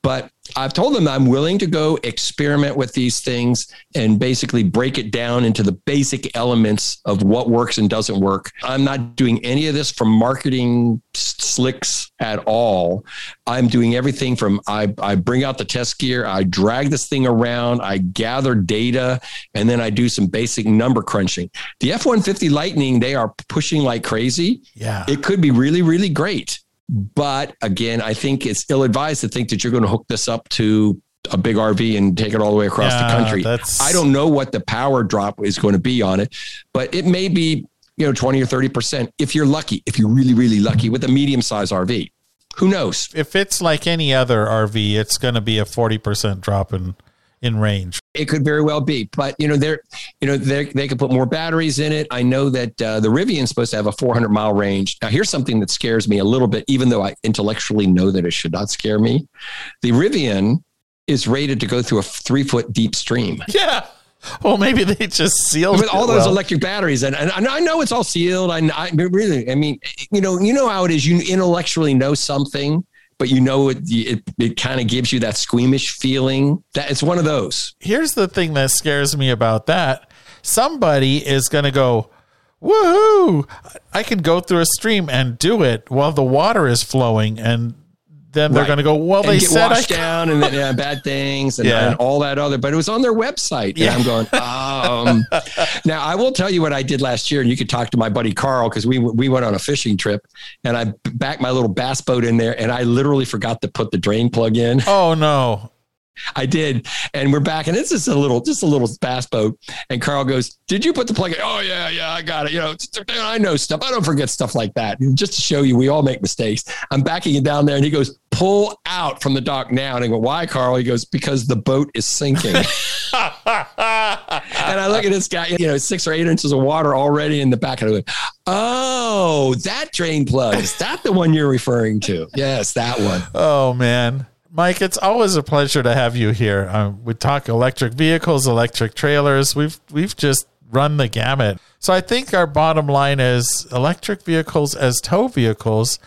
but I've told them I'm willing to go experiment with these things and basically break it down into the basic elements of what works and doesn't work. I'm not doing any of this from marketing slicks at all. I'm doing everything from I bring out the test gear, I drag this thing around, I gather data, and then I do some basic number crunching. The F-150 Lightning, they are pushing like crazy. Yeah, it could be really, really great. But again, I think it's ill-advised to think that you're going to hook this up to a big RV and take it all the way across the country. I don't know what the power drop is going to be on it, but it may be 20 or 30% if you're lucky, if you're really, really lucky with a medium-sized RV. Who knows? If it's like any other RV, it's going to be a 40% drop in range. It could very well be, but they could put more batteries in it. I know that the Rivian's supposed to have a 400-mile range. Now, here's something that scares me a little bit, even though I intellectually know that it should not scare me. The Rivian is rated to go through a 3-foot deep stream. Yeah. Well, maybe they just sealed with all those electric batteries, and I know it's all sealed. I mean, how it is. You intellectually know something, but it kind of gives you that squeamish feeling. That it's one of those. Here's the thing that scares me about that. Somebody is going to go, woohoo, I can go through a stream and do it while the water is flowing. And then they're going to go, well, they said I can. Down and then, bad things and all that other, but it was on their website. And I'm going, now I will tell you what I did last year, and you could talk to my buddy Carl, because we went on a fishing trip, and I backed my little bass boat in there, and I literally forgot to put the drain plug in. Oh no. I did. And we're back, and it's just a little bass boat. And Carl goes, did you put the plug in? Oh yeah, I got it. I know stuff. I don't forget stuff like that. And just to show you, we all make mistakes. I'm backing it down there, and he goes, pull out from the dock now. And I go, why, Carl? He goes, because the boat is sinking. And I look at this guy, 6 or 8 inches of water already in the back of it. Oh, that drain plug. Is that the one you're referring to? Yes, that one. Oh man. Mike, it's always a pleasure to have you here. We talk electric vehicles, electric trailers. We've just run the gamut. So I think our bottom line is electric vehicles as tow vehicles,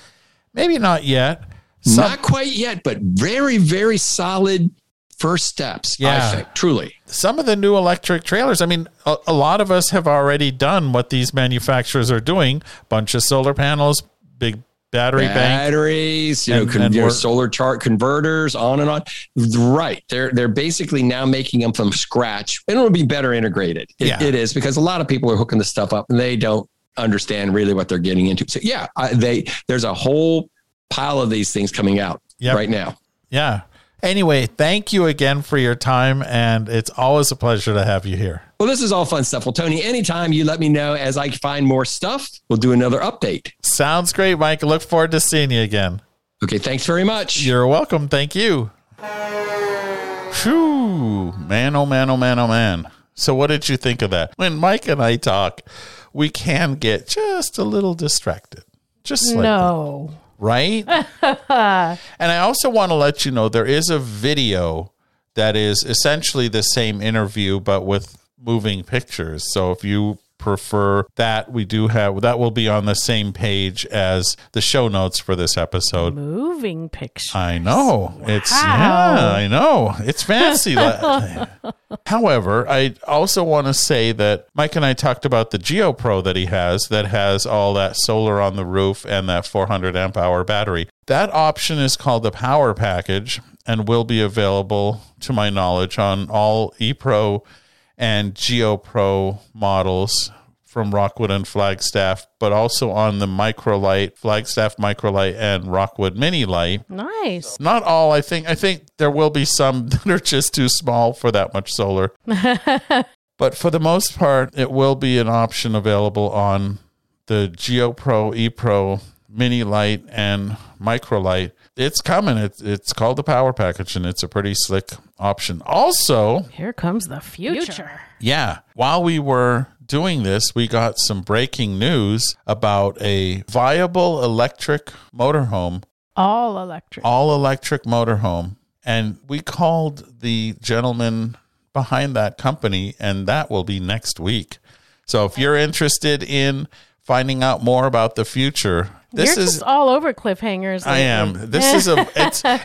maybe not yet. Not quite yet, but very, very solid first steps, I think, truly. Some of the new electric trailers, I mean, a lot of us have already done what these manufacturers are doing. Bunch of solar panels, big batteries, solar chart converters, on and on. Right. They're basically now making them from scratch, and it'll be better integrated. It is, because a lot of people are hooking this stuff up and they don't understand really what they're getting into. So there's a whole pile of these things coming out right now. Yeah. Anyway, thank you again for your time, and it's always a pleasure to have you here. Well, this is all fun stuff. Well, Tony, anytime you let me know, as I find more stuff, we'll do another update. Sounds great, Mike. Look forward to seeing you again. Okay, thanks very much. You're welcome. Thank you. Phew. Man, oh, man, oh, man, oh, man. So what did you think of that? When Mike and I talk, we can get just a little distracted. Just like that. Right? And I also want to let you know there is a video that is essentially the same interview, but with moving pictures. So if you prefer that, we do have that will be on the same page as the show notes for this episode. Moving pictures. I know. Wow. It's I know. It's fancy. However, I also want to say that Mike and I talked about the GeoPro that he has, that has all that solar on the roof and that 400 amp hour battery. That option is called the Power Package and will be available, to my knowledge, on all ePro and GeoPro models from Rockwood and Flagstaff, but also on the MicroLite, Flagstaff MicroLite, and Rockwood MiniLite. Nice. Not all, I think there will be some that are just too small for that much solar. But for the most part, it will be an option available on the GeoPro, ePro, MiniLite, and MicroLite. It's coming. It's called the Power Package, and it's a pretty slick option. Also, here comes the future. Yeah. While we were doing this, we got some breaking news about a viable electric motorhome. All electric motorhome. And we called the gentleman behind that company, and that will be next week. So if you're interested in finding out more about the future, this is all over cliffhangers. I am. This is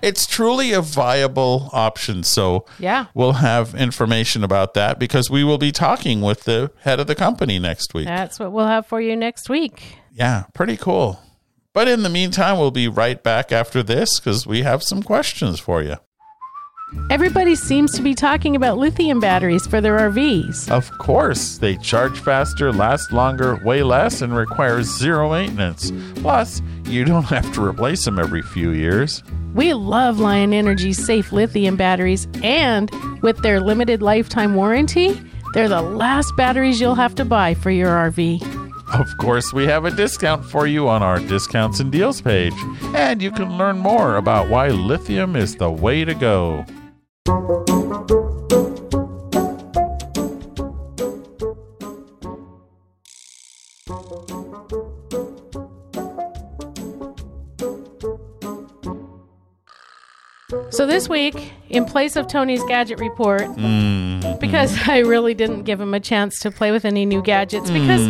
it's truly a viable option. So yeah, we'll have information about that because we will be talking with the head of the company next week. That's what we'll have for you next week. Yeah, pretty cool. But in the meantime, we'll be right back after this because we have some questions for you. Everybody seems to be talking about lithium batteries for their RVs. Of course. They charge faster, last longer, weigh less, and require zero maintenance. Plus, you don't have to replace them every few years. We love Lion Energy's safe lithium batteries, and with their limited lifetime warranty, they're the last batteries you'll have to buy for your RV. Of course, we have a discount for you on our discounts and deals page, and you can learn more about why lithium is the way to go. So this week, in place of Tony's gadget report, because I really didn't give him a chance to play with any new gadgets, because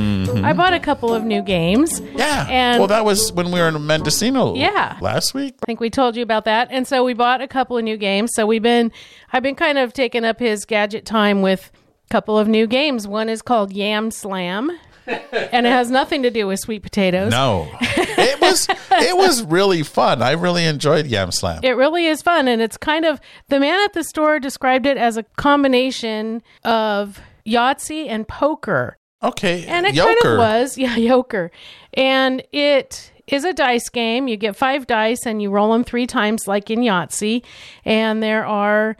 I bought a couple of new games. Yeah. And well, that was when we were in Mendocino last week. I think we told you about that. And so we bought a couple of new games. So I've been kind of taking up his gadget time with a couple of new games. One is called Yam Slam. And it has nothing to do with sweet potatoes. No. It was really fun. I really enjoyed Yam Slam. It really is fun. And it's kind of, the man at the store described it as a combination of Yahtzee and poker. Okay. And it kind of was. Yeah, Yoker. And it is a dice game. You get 5 dice and you roll them 3 times like in Yahtzee. And there are,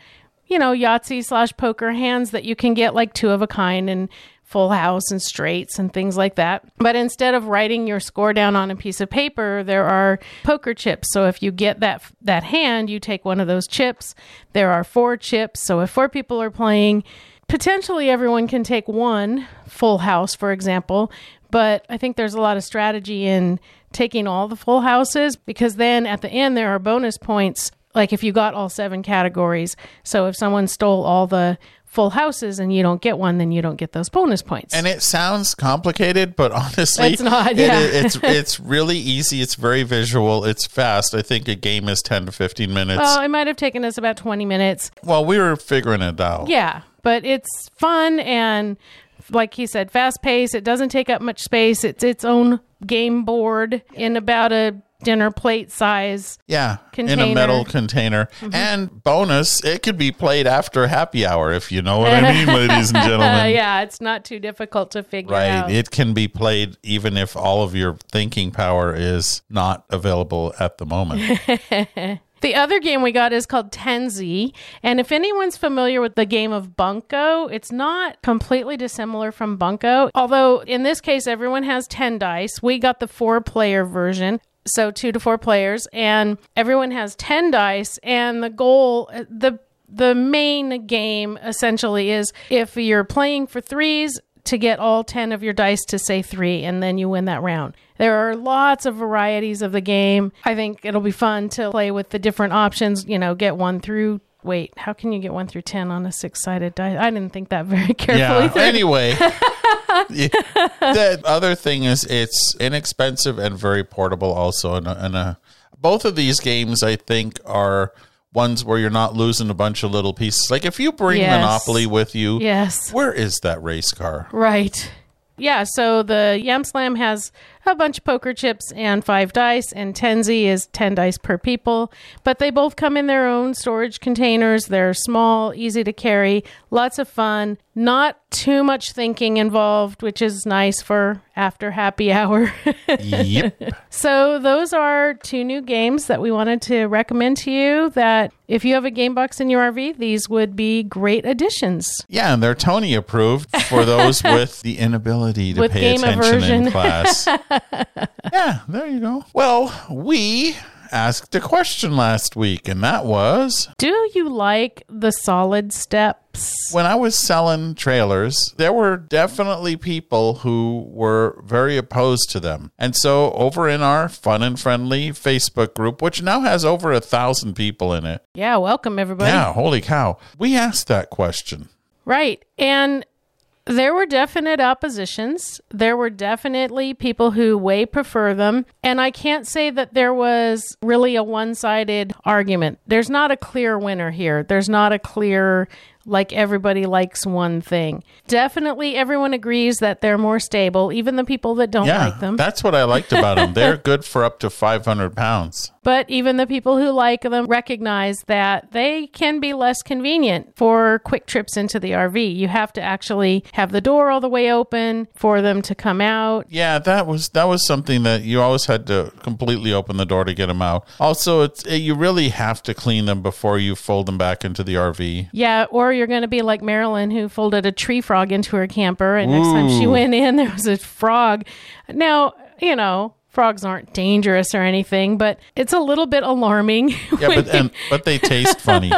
Yahtzee/poker hands that you can get, like 2 of a kind and full house and straights and things like that. But instead of writing your score down on a piece of paper, there are poker chips. So if you get that hand, you take one of those chips. There are 4 chips. So if 4 people are playing, potentially everyone can take one full house, for example. But I think there's a lot of strategy in taking all the full houses, because then at the end there are bonus points, like if you got all 7 categories. So if someone stole all the full houses and you don't get one, then you don't get those bonus points. And it sounds complicated, but honestly, it's not. Yeah. It's really easy. It's very visual. It's fast. I think a game is 10 to 15 minutes. Oh, it might have taken us about 20 minutes. Well, we were figuring it out. Yeah, but it's fun and, like he said, fast paced. It doesn't take up much space. It's its own game board in about a dinner plate size container. In a metal container. Mm-hmm. And bonus, it could be played after happy hour, if you know what I mean, ladies and gentlemen. Yeah, it's not too difficult to figure out. Right, it can be played even if all of your thinking power is not available at the moment. The other game we got is called Tenzi. And if anyone's familiar with the game of Bunko, it's not completely dissimilar from Bunko. Although in this case, everyone has 10 dice. We got the 4-player version. So 2 to 4 players, and everyone has 10 dice, and the goal, the main game essentially is, if you're playing for threes, to get all 10 of your dice to say 3, and then you win that round. There are lots of varieties of the game. I think it'll be fun to play with the different options, get 1 through... Wait, how can you get 1 through 10 on a 6-sided die? I didn't think that very carefully. Yeah, anyway. Yeah. The other thing is it's inexpensive and very portable also. And both of these games, I think, are ones where you're not losing a bunch of little pieces. Like if you bring Monopoly with you, where is that race car? Right. Yeah, so the Yam Slam has a bunch of poker chips and 5 dice, and Tenzi is 10 dice per people. But they both come in their own storage containers. They're small, easy to carry, lots of fun, not too much thinking involved, which is nice for after happy hour. Yep. So those are 2 new games that we wanted to recommend to you that if you have a game box in your RV, these would be great additions. Yeah, and they're Tony approved for those with the inability to pay attention aversion. In class. Yeah, there you go. Well, we asked a question last week, and that was, do you like the solid steps? When I was selling trailers, there were definitely people who were very opposed to them. And so over in our Fun and Friendly Facebook group, which now has over 1,000 people in it. Yeah, welcome everybody. Yeah, holy cow. We asked that question. Right. And there were definite oppositions. There were definitely people who way prefer them. And I can't say that there was really a one-sided argument. There's not a clear winner here. There's not a clear, like, everybody likes one thing. Definitely everyone agrees that they're more stable, even the people that don't like them. That's what I liked about them. They're good for up to 500 pounds. But even the people who like them recognize that they can be less convenient for quick trips into the RV. You have to actually have the door all the way open for them to come out. Yeah, that was something that you always had to completely open the door to get them out. Also, you really have to clean them before you fold them back into the RV. Yeah, or you're going to be like Marilyn, who folded a tree frog into her camper, and next time she went in, there was a frog. Now, you know, frogs aren't dangerous or anything, but it's a little bit alarming. Yeah, but they taste funny.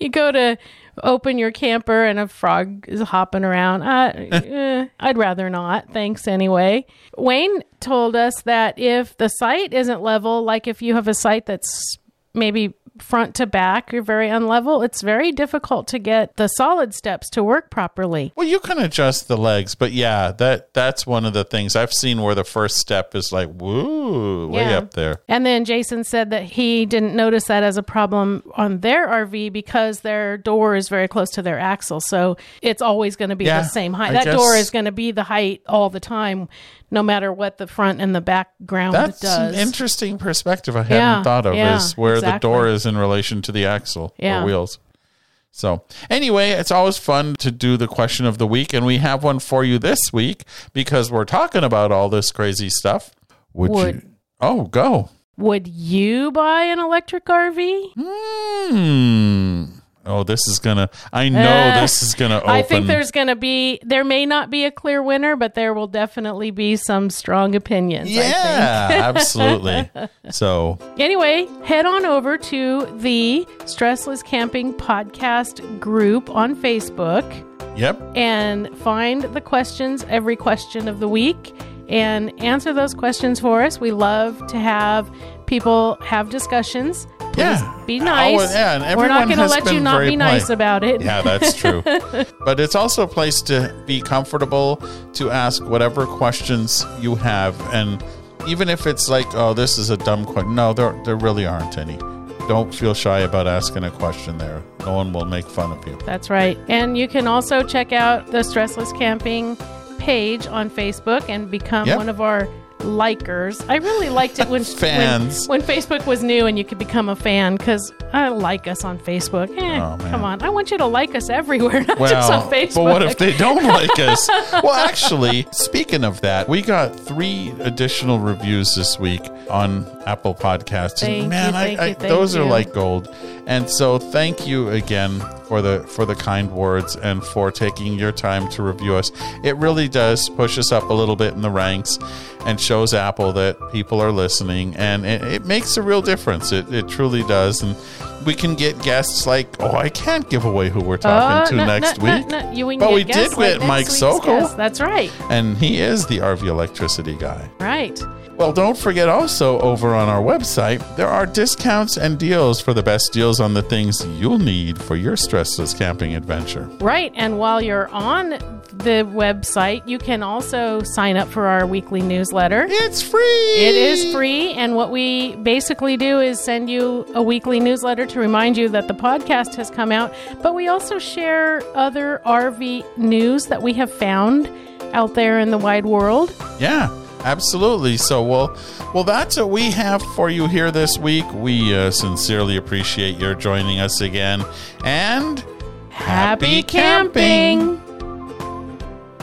You go to open your camper and a frog is hopping around. I'd rather not. Thanks anyway. Wayne told us that if the site isn't level, like if you have a site that's maybe front to back, you're very unlevel, it's very difficult to get the solid steps to work properly. Well, you can adjust the legs, but yeah, that's one of the things I've seen where the first step is like, woo, way up there. And then Jason said that he didn't notice that as a problem on their RV because their door is very close to their axle. So it's always going to be the same height. That door is going to be the height all the time, no matter what the front and the background does. That's an interesting perspective I hadn't thought of, is where the door is in relation to the axle or wheels. So anyway, it's always fun to do the question of the week, and we have one for you this week because we're talking about all this crazy stuff. Would you buy an electric RV? Oh, this is going to open. I think there may not be a clear winner, but there will definitely be some strong opinions. Yeah, I think. Absolutely. So anyway, head on over to the Stressless Camping podcast group on Facebook. Yep. And find the questions, every question of the week, and answer those questions for us. We love to have people have discussions. Please be nice. And we're not going to let you not be nice about it. Yeah, that's true. But it's also a place to be comfortable to ask whatever questions you have. And even if it's like, oh, this is a dumb question. No, there really aren't any. Don't feel shy about asking a question there. No one will make fun of you. That's right. And you can also check out the Stressless Camping page on Facebook and become one of our likers. I really liked it when fans when Facebook was new and you could become a fan, because I like us on Facebook. Come on, I want you to like us everywhere, not just on Facebook. But what if they don't like us? Well, actually, speaking of that, we got 3 additional reviews this week on Apple Podcasts. Those are like gold. And so thank you again for the kind words and for taking your time to review us. It really does push us up a little bit in the ranks and shows Apple that people are listening, and it makes a real difference. It truly does. And we can get guests like, I can't give away who we're talking to next week. But we did get Mike Sokol. That's right. And he is the RV electricity guy. Right. Well, don't forget also over on our website, there are discounts and deals for the best deals on the things you'll need for your stressless camping adventure. Right. And while you're on the website, you can also sign up for our weekly newsletter. It's free. It is free. And what we basically do is send you a weekly newsletter to remind you that the podcast has come out. But we also share other RV news that we have found out there in the wide world. Yeah. Absolutely. So, well, that's what we have for you here this week. We sincerely appreciate your joining us again. And happy camping!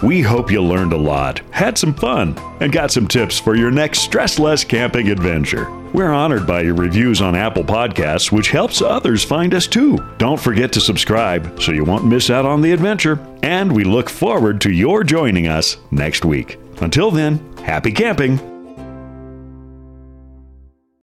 We hope you learned a lot, had some fun, and got some tips for your next stressless camping adventure. We're honored by your reviews on Apple Podcasts, which helps others find us too. Don't forget to subscribe so you won't miss out on the adventure. And we look forward to your joining us next week. Until then, happy camping!